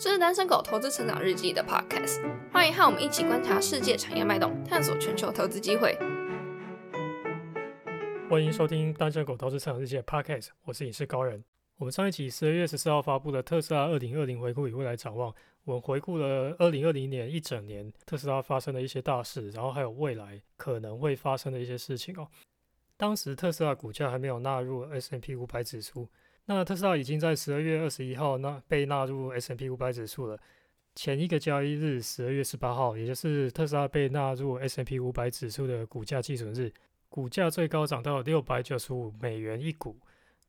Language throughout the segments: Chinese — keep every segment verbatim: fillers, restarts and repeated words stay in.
这是单身狗投资成长日记的 podcast， 欢迎和我们一起观察世界产业脉动，探索全球投资机会。欢迎收听单身狗投资成长日记的 podcast， 我是影视高人。我们上一期十二月十四号发布的特斯拉二零二零回顾与未来展望，我们回顾了二零二零年一整年特斯拉发生的一些大事，然后还有未来可能会发生的一些事情哦。当时特斯拉股价还没有纳入 S and P 五百 指数，那特斯拉已经在十二月二十一号那被纳入 S and P 五百 指数了。前一个交易日十二月十八号，也就是特斯拉被纳入 S and P 五百 指数的股价基准日，股价最高涨到六百九十五美元一股。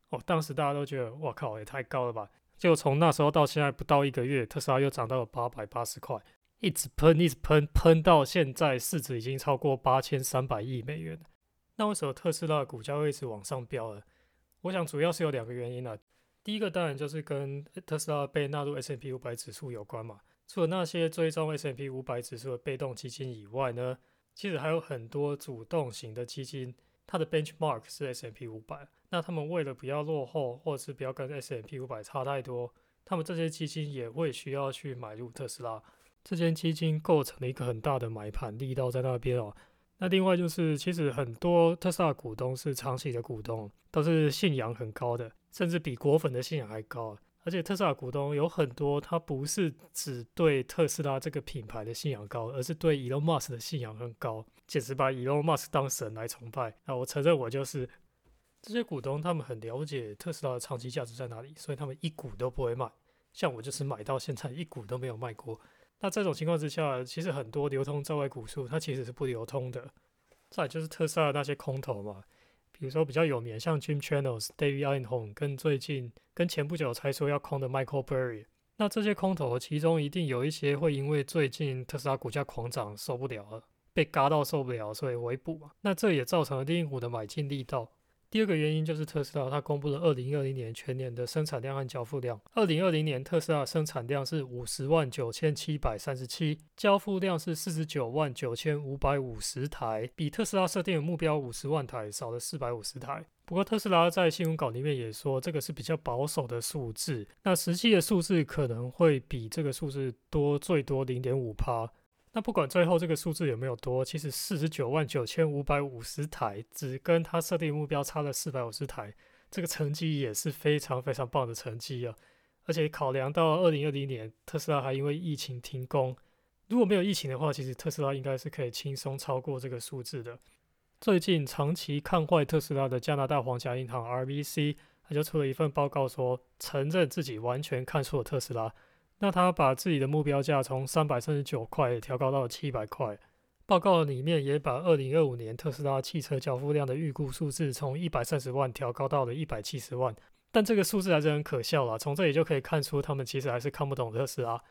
哦，当时大家都觉得哇靠，也太高了吧！就从那时候到现在不到一个月，特斯拉又涨到了八百八十块，一直喷，一直喷，喷到现在市值已经超过八千三百亿美元。那为什么特斯拉的股价会一直往上飙呢？我想主要是有两个原因啦。第一个当然就是跟特斯拉被纳入 S and P 五百 指数有关嘛。除了那些追踪 S and P 五百 指数的被动基金以外呢，其实还有很多主动型的基金，它的 benchmark 是 S and P 五百， 那他们为了不要落后或是不要跟 S and P 五百 差太多，他们这些基金也会需要去买入特斯拉，这些基金构成了一个很大的买盘力道在那边哦。那另外就是其实很多特斯拉股东是长期的股东，都是信仰很高的，甚至比果粉的信仰还高，而且特斯拉股东有很多他不是只对特斯拉这个品牌的信仰高，而是对 Elon Musk 的信仰很高，简直把 Elon Musk 当神来崇拜。那我承认我就是这些股东，他们很了解特斯拉的长期价值在哪里，所以他们一股都不会卖，像我就是买到现在一股都没有卖过。那这种情况之下，其实很多流通在外股数它其实是不流通的。再来就是特斯拉的那些空头嘛，比如说比较有名像 Jim Chanos、David Einhorn 跟最近跟前不久才说要空的 Michael Burry， 那这些空头其中一定有一些会因为最近特斯拉股价狂涨受不了了，被嘎到受不了，所以围捕嘛。那这也造成了另一股的买进力道。第二个原因就是特斯拉它公布了二零二零年全年的生产量和交付量。二零二零年特斯拉生产量是 五十万九千七百三十七， 交付量是 四十九万九千五百五十 台，比特斯拉设定的目标五十万台少了四百五十台。不过特斯拉在新闻稿里面也说这个是比较保守的数字，那实际的数字可能会比这个数字多最多 百分之零点五。那不管最后这个数字有没有多，其实四十九万九千五百五十台只跟他设定目标差了四百五十台，这个成绩也是非常非常棒的成绩啊！而且考量到二零二零年特斯拉还因为疫情停工，如果没有疫情的话，其实特斯拉应该是可以轻松超过这个数字的。最近长期看坏特斯拉的加拿大皇家银行 R B C， 他就出了一份报告说，承认自己完全看错了特斯拉。那他把自己的目标价从三百三十九块调高到七百块。报告里面也把二零二五年特斯拉汽车交付量的预估数字从一百三十万调高到了一百七十万，但这个数字还是很可笑啦，从这里就可以看出他们其实还是看不懂特斯拉。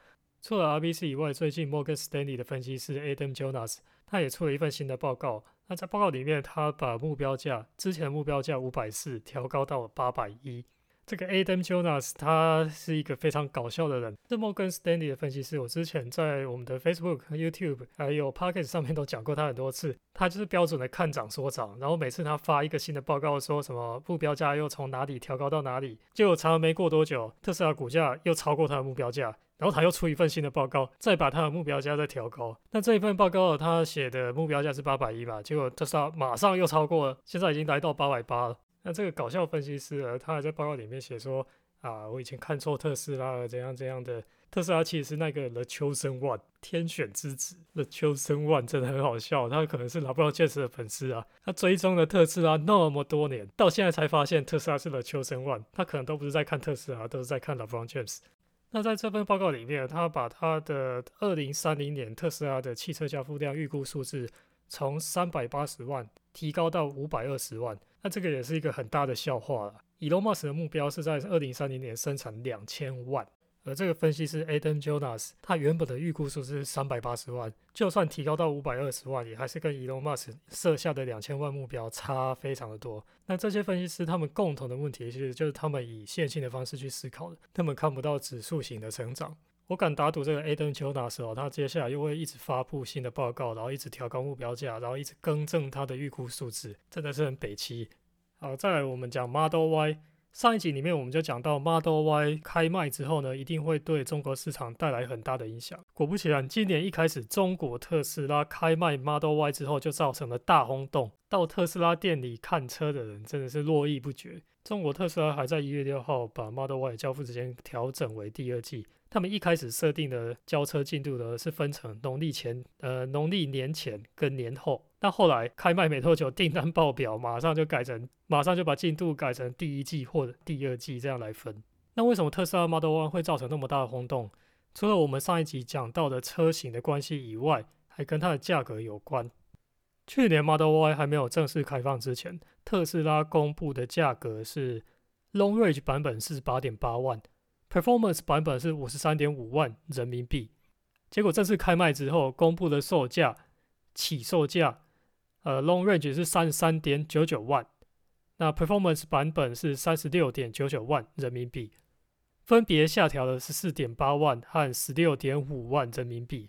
除了 R B C 以外，最近 Morgan Stanley 的分析师 Adam Jonas 他也出了一份新的报告。那在报告里面，他把目标价之前的目标价五百四十调高到了八百一十。这个 Adam Jonas 他是一个非常搞笑的人，这 Morgan Stanley 的分析师我之前在我们的 Facebook、 YouTube 还有 Podcast 上面都讲过他很多次，他就是标准的看涨说涨，然后每次他发一个新的报告说什么目标价又从哪里调高到哪里，结果常常没过多久特斯拉股价又超过他的目标价，然后他又出一份新的报告，再把他的目标价再调高。那这一份报告他写的目标价是八百一十嘛，结果特斯拉马上又超过了，现在已经来到八百八十了。那这个搞笑分析师呢，他还在报告里面写说啊，我以前看错特斯拉了，怎样怎样的。特斯拉其实是那个 The Chosen One， 天选之子 The Chosen One， 真的很好笑。他可能是LeBron James的粉丝啊，他追踪了特斯拉那么多年，到现在才发现特斯拉是 The Chosen One， 他可能都不是在看特斯拉，都是在看 LeBron James。那在这份报告里面，他把他的二零三零年特斯拉的汽车交付量预估数字从三百八十万提高到五百二十万，那这个也是一个很大的笑话了。Elon Musk 的目标是在二零三零年生产两千万，而这个分析师 Adam Jonas 他原本的预估数是三百八十万，就算提高到五百二十万，也还是跟 Elon Musk 设下的两千万目标差非常的多。那这些分析师他们共同的问题其实就是他们以线性的方式去思考的，他们看不到指数型的成长。我敢打赌这个 Adam Jonas、哦、他接下来又会一直发布新的报告，然后一直调高目标价，然后一直更正他的预估数字，真的是很北七。好，再来我们讲 Model Y。上一集里面我们就讲到 Model Y 开卖之后呢，一定会对中国市场带来很大的影响。果不其然，今年一开始中国特斯拉开卖 Model Y 之后就造成了大轰动，到特斯拉店里看车的人真的是络绎不绝。中国特斯拉还在一月六号把 Model Y 交付时间调整为第二季，他们一开始设定的交车进度呢是分成农历前、呃、农历年前跟年后，那后来开卖没多久订单爆表，马上就改成马上就把进度改成第一季或者第二季这样来分。那为什么特斯拉 Model Y 会造成那么大的轰动？除了我们上一集讲到的车型的关系以外，还跟它的价格有关。去年 Model Y 还没有正式开放之前，特斯拉公布的价格是 Long Range 版本是 四十八点八万， Performance 版本是 五十三点五万人民币。结果正式开卖之后公布的售价起售价呃 Long Range 是 三十三点九九万，那 Performance 版本是 三十六点九九万人民币，分别下调了 十四点八万和 十六点五万人民币。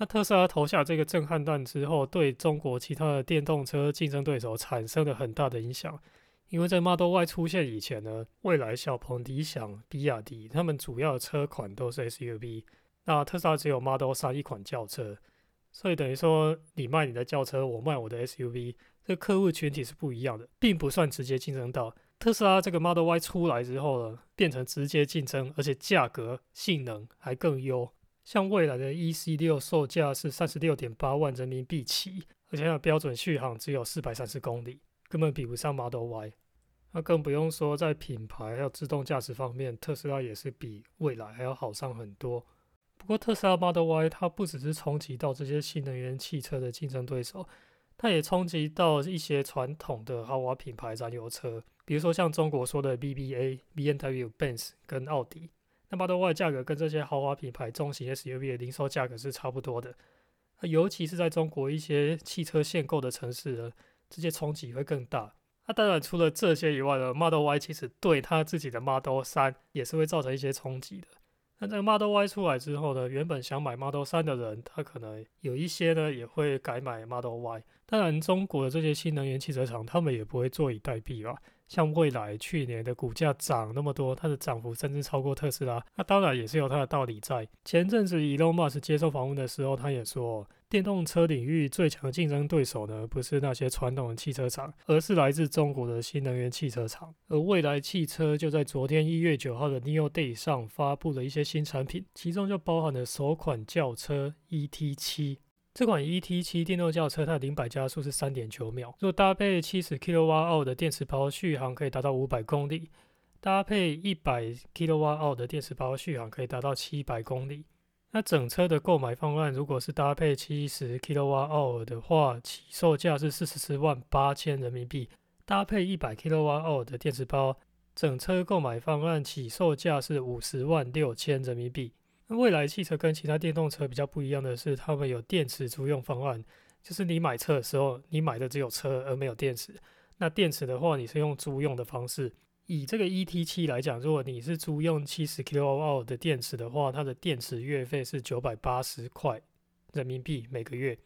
那特斯拉投下这个震撼弹之后，对中国其他的电动车竞争对手产生了很大的影响。因为在 Model Y 出现以前呢，蔚来、小鹏、理想、比亚迪他们主要的车款都是 S U V， 那特斯拉只有 Model 三一款轿车，所以等于说你卖你的轿车，我卖我的 S U V， 这客户群体是不一样的，并不算直接竞争到。特斯拉这个 Model Y 出来之后呢，变成直接竞争，而且价格性能还更优。像蔚来的 E C 六 售价是 三十六点八万人民币起，而且它的标准续航只有四百三十公里，根本比不上 Model Y。 那更不用说在品牌还有自动驾驶方面，特斯拉也是比蔚来还要好上很多。不过特斯拉 Model Y 它不只是冲击到这些新能源汽车的竞争对手，它也冲击到一些传统的豪华品牌燃油车，比如说像中国说的 B B A、B M W、Benz 跟奥迪。那 Model Y 的价格跟这些豪华品牌中型 S U V 的零售价格是差不多的，尤其是在中国一些汽车限购的城市呢，这些冲击会更大。那、啊、当然除了这些以外呢， Model Y 其实对它自己的 Model 三也是会造成一些冲击的。那这个 Model Y 出来之后呢，原本想买 Model 三的人，他可能有一些呢也会改买 Model Y。 当然中国的这些新能源汽车厂他们也不会坐以待毙吧，像蔚来去年的股价涨那么多，它的涨幅甚至超过特斯拉，那当然也是有它的道理在。前阵子 Elon Musk 接受访问的时候，他也说电动车领域最强的竞争对手呢，不是那些传统的汽车厂，而是来自中国的新能源汽车厂。而蔚来汽车就在昨天一月九号的 Nio Day 上发布了一些新产品，其中就包含了首款轿车 E T 七。这款 E T 七 电动轿车它的零百加速是 三点九秒，如果搭配 七十千瓦特 的电池包，续航可以达到五百公里，搭配 一百千瓦特 的电池包，续航可以达到七百公里。那整车的购买方案，如果是搭配 七十千瓦特 的话，起售价是四十四万八千人民币，搭配 一百千瓦特 的电池包，整车购买方案起售价是五十万六千人民币。蔚来汽车跟其他电动车比较不一样的是，他们有电池租用方案，就是你买车的时候，你买的只有车而没有电池，那电池的话你是用租用的方式。以这个 E T 七 来讲，如果你是租用 七十千瓦特 的电池的话，它的电池月费是九百八十块人民币每个月。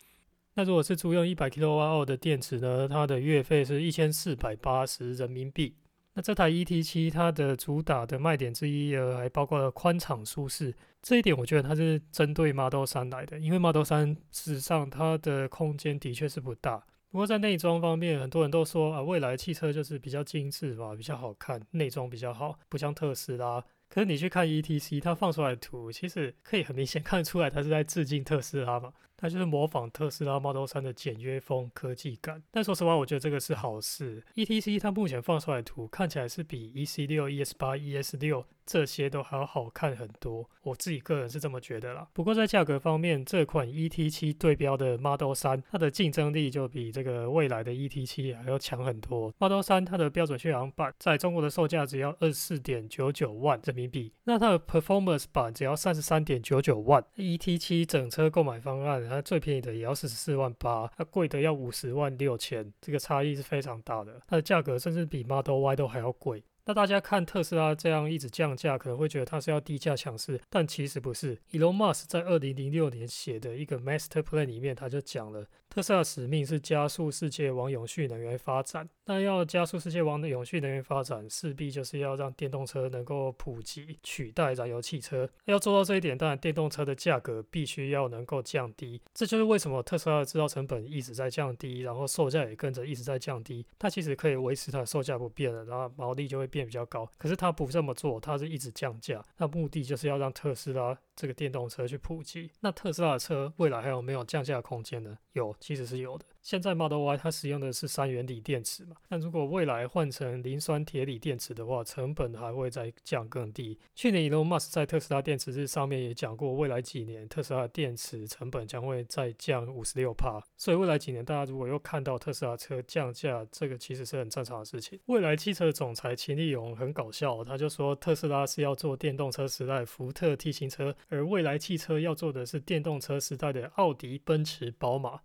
那如果是租用 一百千瓦特 的电池呢，它的月费是一千四百八十人民币。那这台 E T 七 它的主打的卖点之一呃，还包括了宽敞舒适，这一点我觉得它是针对 Model 三来的，因为 Model 三事实上它的空间的确是不大。不过在内装方面，很多人都说啊，蔚来汽车就是比较精致嘛，比较好看，内装比较好，不像特斯拉。可是你去看 E T C 它放出来的图，其实可以很明显看出来它是在致敬特斯拉嘛，它就是模仿特斯拉 Model 三的简约风科技感。但说实话，我觉得这个是好事。 E T C 它目前放出来的图看起来是比 E C 六、E S 八、E S 六 这些都还要好看很多，我自己个人是这么觉得啦。不过在价格方面，这款 E T 七 对标的 Model 三，它的竞争力就比这个未来的 E T 七 还要强很多。 Model 三它的标准续航版在中国的售价只要 二十四点九九万人民币，那它的 Performance 版只要 三十三点九九万。 E T 七 整车购买方案它最便宜的也要四十四万八，它贵的要五十万六千，这个差异是非常大的，它的价格甚至比 Model Y 都还要贵。那大家看特斯拉这样一直降价，可能会觉得它是要低价强势，但其实不是。 Elon Musk 在二零零六年写的一个 Master Plan 里面他就讲了，特斯拉的使命是加速世界往永续能源发展，那要加速世界往永续能源发展，势必就是要让电动车能够普及，取代燃油汽车。要做到这一点，当然电动车的价格必须要能够降低，这就是为什么特斯拉的制造成本一直在降低，然后售价也跟着一直在降低。它其实可以维持它的售价不变了，然后毛利就会变比较高，可是它不这么做，它是一直降价，那目的就是要让特斯拉这个电动车去普及。那特斯拉的车未来还有没有降价的空间呢？有，其实是有的。现在 Model Y 它使用的是三元锂电池嘛，但如果未来换成磷酸铁锂电池的话，成本还会再降更低。去年 Elon Musk 在特斯拉电池日上面也讲过，未来几年特斯拉的电池成本将会再降 百分之五十六， 所以未来几年大家如果又看到特斯拉车降价，这个其实是很正常的事情。未来汽车总裁秦立勇很搞笑，他就说特斯拉是要做电动车时代福特 T 型车，而未来汽车要做的是电动车时代的奥迪、奔驰、宝马。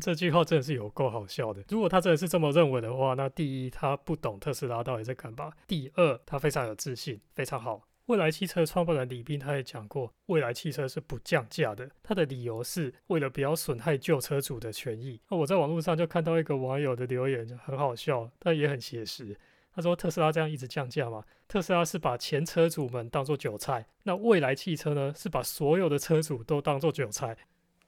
这句话真的是有够好笑的。如果他真的是这么认为的话，那第一，他不懂特斯拉到底在干嘛；第二，他非常有自信，非常好。未来汽车创办人李斌他也讲过，未来汽车是不降价的，他的理由是为了不要损害旧车主的权益。我在网络上就看到一个网友的留言，很好笑，但也很写实。他说特斯拉这样一直降价嘛，特斯拉是把前车主们当作韭菜，那未来汽车呢，是把所有的车主都当作韭菜。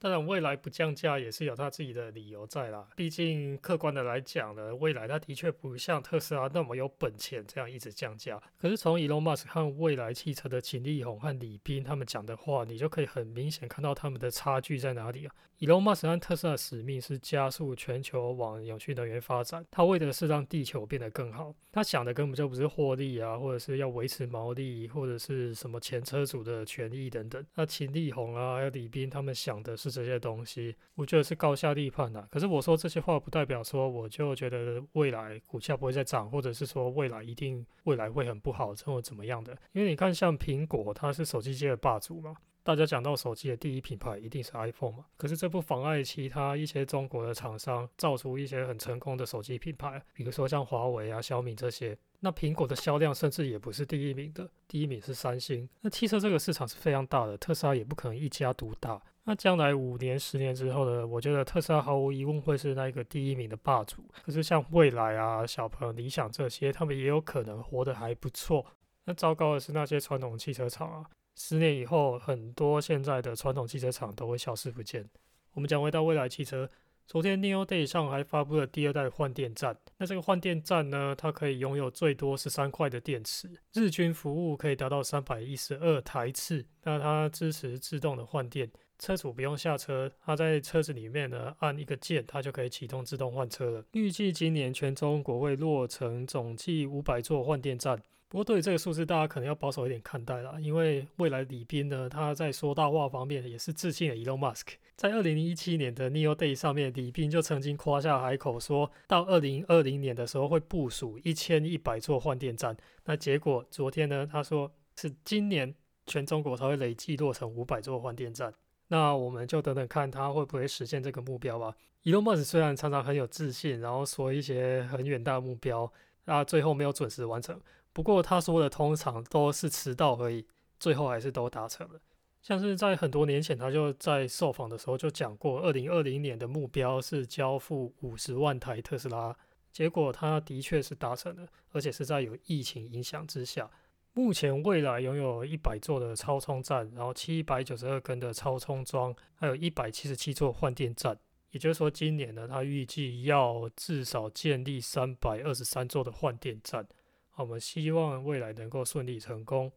当然未来不降价也是有他自己的理由在啦，毕竟客观的来讲呢，未来他的确不像特斯拉那么有本钱这样一直降价。可是从 Elon Musk 和未来汽车的秦立勇和李斌他们讲的话，你就可以很明显看到他们的差距在哪里啊。Elon Musk 和特斯拉的使命是加速全球往永续能源发展，他为的是让地球变得更好，他想的根本就不是获利啊，或者是要维持毛利，或者是什么前车主的权益等等。那秦立勇啊还有李斌他们想的是这些东西，我觉得是高下立判的、啊、可是我说这些话不代表说我就觉得未来股价不会再涨，或者是说未来一定未来会很不好或怎么样的。因为你看像苹果，它是手机界的霸主嘛，大家讲到手机的第一品牌一定是 iPhone 嘛，可是这不妨碍其他一些中国的厂商造出一些很成功的手机品牌，比如说像华为啊、小米这些。那苹果的销量甚至也不是第一名的，第一名是三星。那汽车这个市场是非常大的，特斯拉也不可能一家独大。那将来五年、十年之后呢，我觉得特斯拉毫无疑问会是那个第一名的霸主。可是像蔚来啊、小鹏、理想这些，他们也有可能活得还不错。那糟糕的是那些传统汽车厂啊，十年以后，很多现在的传统汽车厂都会消失不见。我们讲回到未来汽车。昨天 Nio Day 上还发布了第二代换电站，那这个换电站呢，它可以拥有最多十三块的电池，日均服务可以达到三百一十二台次，那它支持自动的换电，车主不用下车，它在车子里面呢按一个键，它就可以启动自动换车了。预计今年全中国会落成总计五百座换电站，不过对于这个数字大家可能要保守一点看待啦，因为未来李斌呢，他在说大话方面也是致敬了 Elon Musk。 在二零一七年的 Nio Day 上面，李斌就曾经夸下海口说到二零二零年的时候会部署一千一百座换电站，那结果昨天呢，他说是今年全中国才会累计落成五百座换电站，那我们就等等看他会不会实现这个目标吧。 Elon Musk 虽然常常很有自信，然后说一些很远大的目标，那最后没有准时完成，不过他说的通常都是迟到而已，最后还是都达成了。像是在很多年前，他就在受访的时候就讲过二零二零年的目标是交付五十万台特斯拉，结果他的确是达成了，而且是在有疫情影响之下。目前蔚来拥有一百座的超充站，然后七百九十二根的超充桩，还有一百七十七座换电站，也就是说今年呢，他预计要至少建立三百二十三座的换电站。我们希望未来能够顺利成功。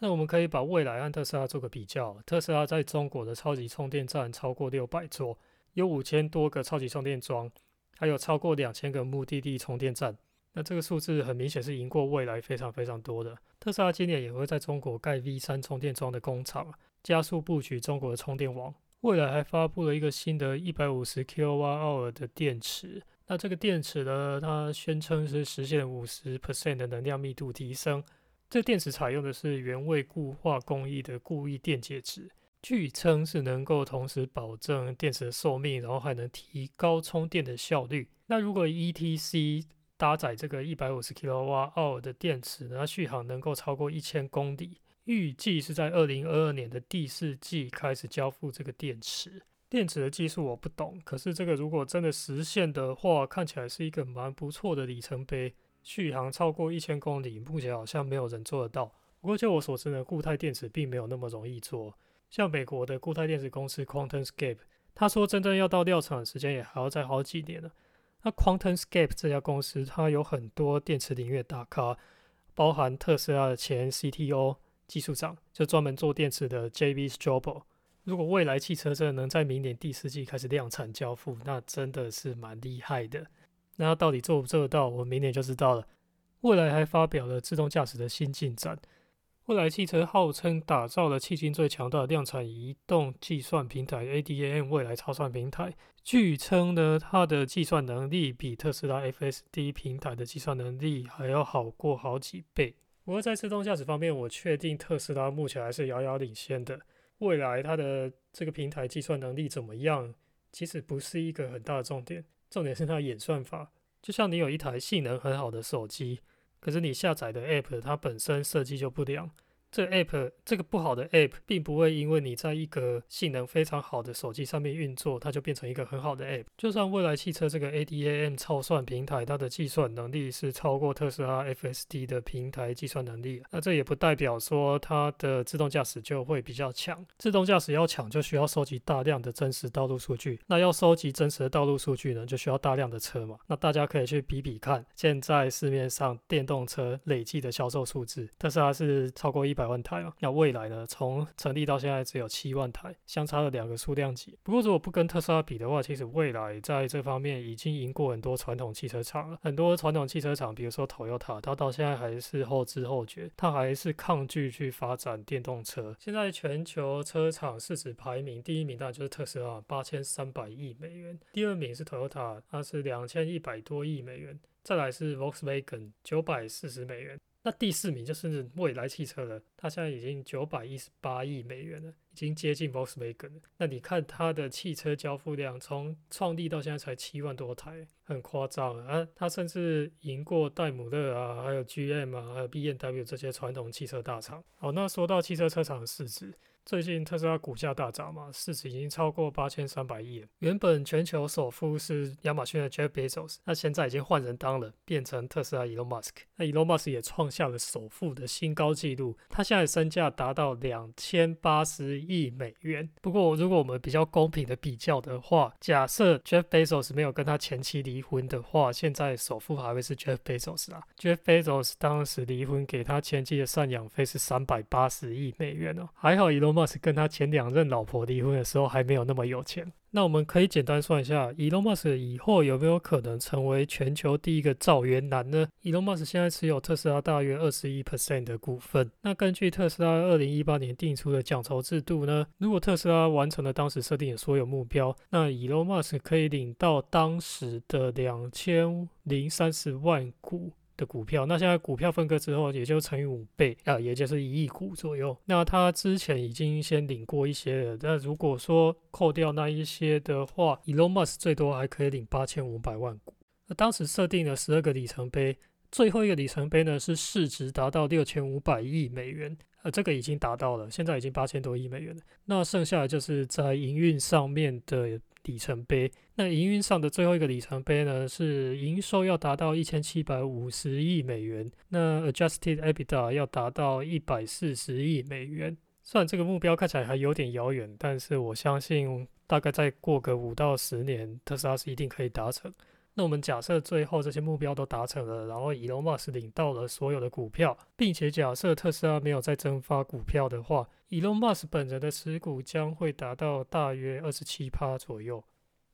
那我们可以把未来和特斯拉做个比较，特斯拉在中国的超级充电站超过六百座，有五千多个超级充电桩，还有超过两千个目的地充电站，那这个数字很明显是赢过未来非常非常多的。特斯拉今年也会在中国盖 V 三 充电桩的工厂，加速布局中国的充电网。未来还发布了一个新的 一百五十千瓦特 的电池，那这个电池呢，它宣称是实现 百分之五十 的能量密度提升。这电池采用的是原位固化工艺的固液电解质，据称是能够同时保证电池的寿命，然后还能提高充电的效率。那如果 E T C 搭载这个 一百五十千瓦特 的电池呢，它续航能够超过一千公里，预计是在二零二二年的第四季开始交付这个电池。电池的技术我不懂，可是这个如果真的实现的话，看起来是一个蛮不错的里程碑，续航超过一千公里，目前好像没有人做得到。不过就我所知呢，固态电池并没有那么容易做。像美国的固态电池公司 QuantumScape， 他说真正要到量产的时间也还要再好几年了。那 QuantumScape 这家公司，它有很多电池领域大咖，包含特斯拉的前 C T O 技术长，就专门做电池的 J B Straubel。如果未来汽车真的能在明年第四季开始量产交付，那真的是蛮厉害的。那到底做不做得到，我明年就知道了。蔚来还发表了自动驾驶的新进展，蔚来汽车号称打造了迄今最强大的量产移动计算平台 A D A M 蔚来超算平台，据称呢，它的计算能力比特斯拉 F S D 平台的计算能力还要好过好几倍。不过在自动驾驶方面，我确定特斯拉目前还是遥遥领先的。未来它的这个平台计算能力怎么样，其实不是一个很大的重点，重点是它的演算法。就像你有一台性能很好的手机，可是你下载的 App 它本身设计就不良，这个 App 这个不好的 App 并不会因为你在一个性能非常好的手机上面运作，它就变成一个很好的 App。 就算蔚来汽车这个 A D A M 超算平台，它的计算能力是超过特斯拉 F S D 的平台计算能力，那这也不代表说它的自动驾驶就会比较强。自动驾驶要强就需要收集大量的真实道路数据，那要收集真实的道路数据呢，就需要大量的车嘛。那大家可以去比比看现在市面上电动车累计的销售数字，特斯拉是超过一百万台嘛，那蔚来呢，从成立到现在只有七万台，相差了两个数量级。不过如果不跟特斯拉比的话，其实蔚来在这方面已经赢过很多传统汽车厂了。很多传统汽车厂比如说 Toyota， 它到现在还是后知后觉，它还是抗拒去发展电动车。现在全球车厂市值排名第一名当然就是特斯拉，八千三百亿美元，第二名是 Toyota， 它是两千一百多亿美元，再来是 Volkswagen 九百四十美元，那第四名就是蔚来汽车了，它现在已经九百一十八亿美元了，已经接近 Volkswagen 了。那你看它的汽车交付量从创立到现在才七万多台，很夸张啊！它甚至赢过戴姆勒啊，还有 G M 啊，还有 B M W 这些传统汽车大厂。好，那说到汽车车厂的市值，最近特斯拉股价大涨嘛，市值已经超过八千三百亿了。原本全球首富是亚马逊的 Jeff Bezos， 那现在已经换人当了，变成特斯拉 Elon Musk。那 Elon Musk 也创下了首富的新高纪录，他现在身价达到两千八十亿美元。不过如果我们比较公平的比较的话，假设 Jeff Bezos 没有跟他前妻离婚的话，现在首富还会是 Jeff Bezos 啦。Jeff Bezos 当时离婚给他前妻的赡养费是三百八十亿美元哦，还好 Elon Musk跟他前两任老婆离婚的时候还没有那么有钱。那我们可以简单算一下 Elon Musk 以后有没有可能成为全球第一个兆元男呢？ Elon Musk 现在持有特斯拉大约 百分之二十一 的股份。那根据特斯拉二零一八年定出的奖酬制度呢，如果特斯拉完成了当时设定的所有目标，那 Elon Musk 可以领到当时的两千零三十万股的股票，那现在股票分割之后也就乘以五倍、啊、也就是一亿股左右。那他之前已经先领过一些了，那如果说扣掉那一些的话， Elon Musk 最多还可以领八千五百万股。那当时设定了十二个里程碑，最后一个里程碑呢是市值达到六千五百亿美元，呃，这个已经达到了，现在已经八千多亿美元了。那剩下的就是在营运上面的里程碑，那营运上的最后一个里程碑呢是营收要达到一千七百五十亿美元，那 adjusted EBITDA 要达到一百四十亿美元。虽然这个目标看起来还有点遥远，但是我相信大概再过个五到十年，特斯拉是一定可以达成。那我们假设最后这些目标都达成了，然后 Elon Musk 领到了所有的股票，并且假设特斯拉没有再增发股票的话， Elon Musk 本人的持股将会达到大约 百分之二十七 左右。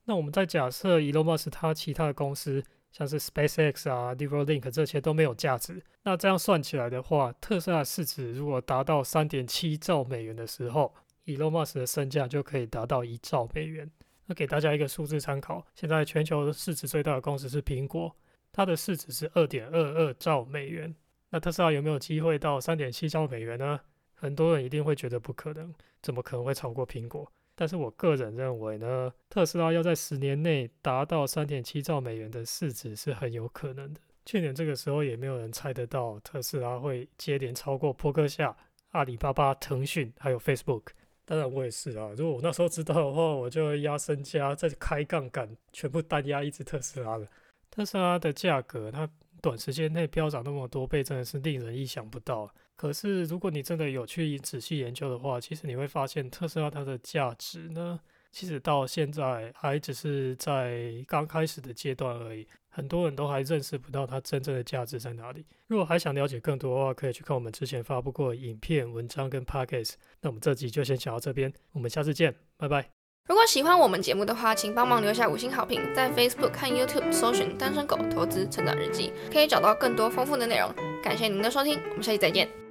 那我们再假设 Elon Musk 他其他的公司像是 SpaceX 啊 Neuralink 这些都没有价值，那这样算起来的话，特斯拉市值如果达到 三点七兆美元的时候， Elon Musk 的身价就可以达到一兆美元。那给大家一个数字参考，现在全球市值最大的公司是苹果，它的市值是 二点二二兆美元。那特斯拉有没有机会到 三点七兆美元呢？很多人一定会觉得不可能，怎么可能会超过苹果？但是我个人认为呢，特斯拉要在十年内达到 三点七兆美元的市值是很有可能的。去年这个时候也没有人猜得到特斯拉会接连超过波克夏、阿里巴巴、腾讯还有 Facebook。当然我也是啊，如果我那时候知道的话，我就压身家再开杠杆，全部单压一只特斯拉了。特斯拉的价格它短时间内飙涨那么多倍，真的是令人意想不到。可是如果你真的有去仔细研究的话，其实你会发现特斯拉它的价值呢，其实到现在还只是在刚开始的阶段而已，很多人都还认识不到它真正的价值在哪里。如果还想了解更多的话，可以去看我们之前发布过的影片、文章跟 podcast。 那我们这集就先讲到这边，我们下次见，拜拜。如果喜欢我们节目的话，请帮忙留下五星好评，在 Facebook 和 YouTube 搜寻单身狗投资成长日记，可以找到更多丰富的内容。感谢您的收听，我们下期再见。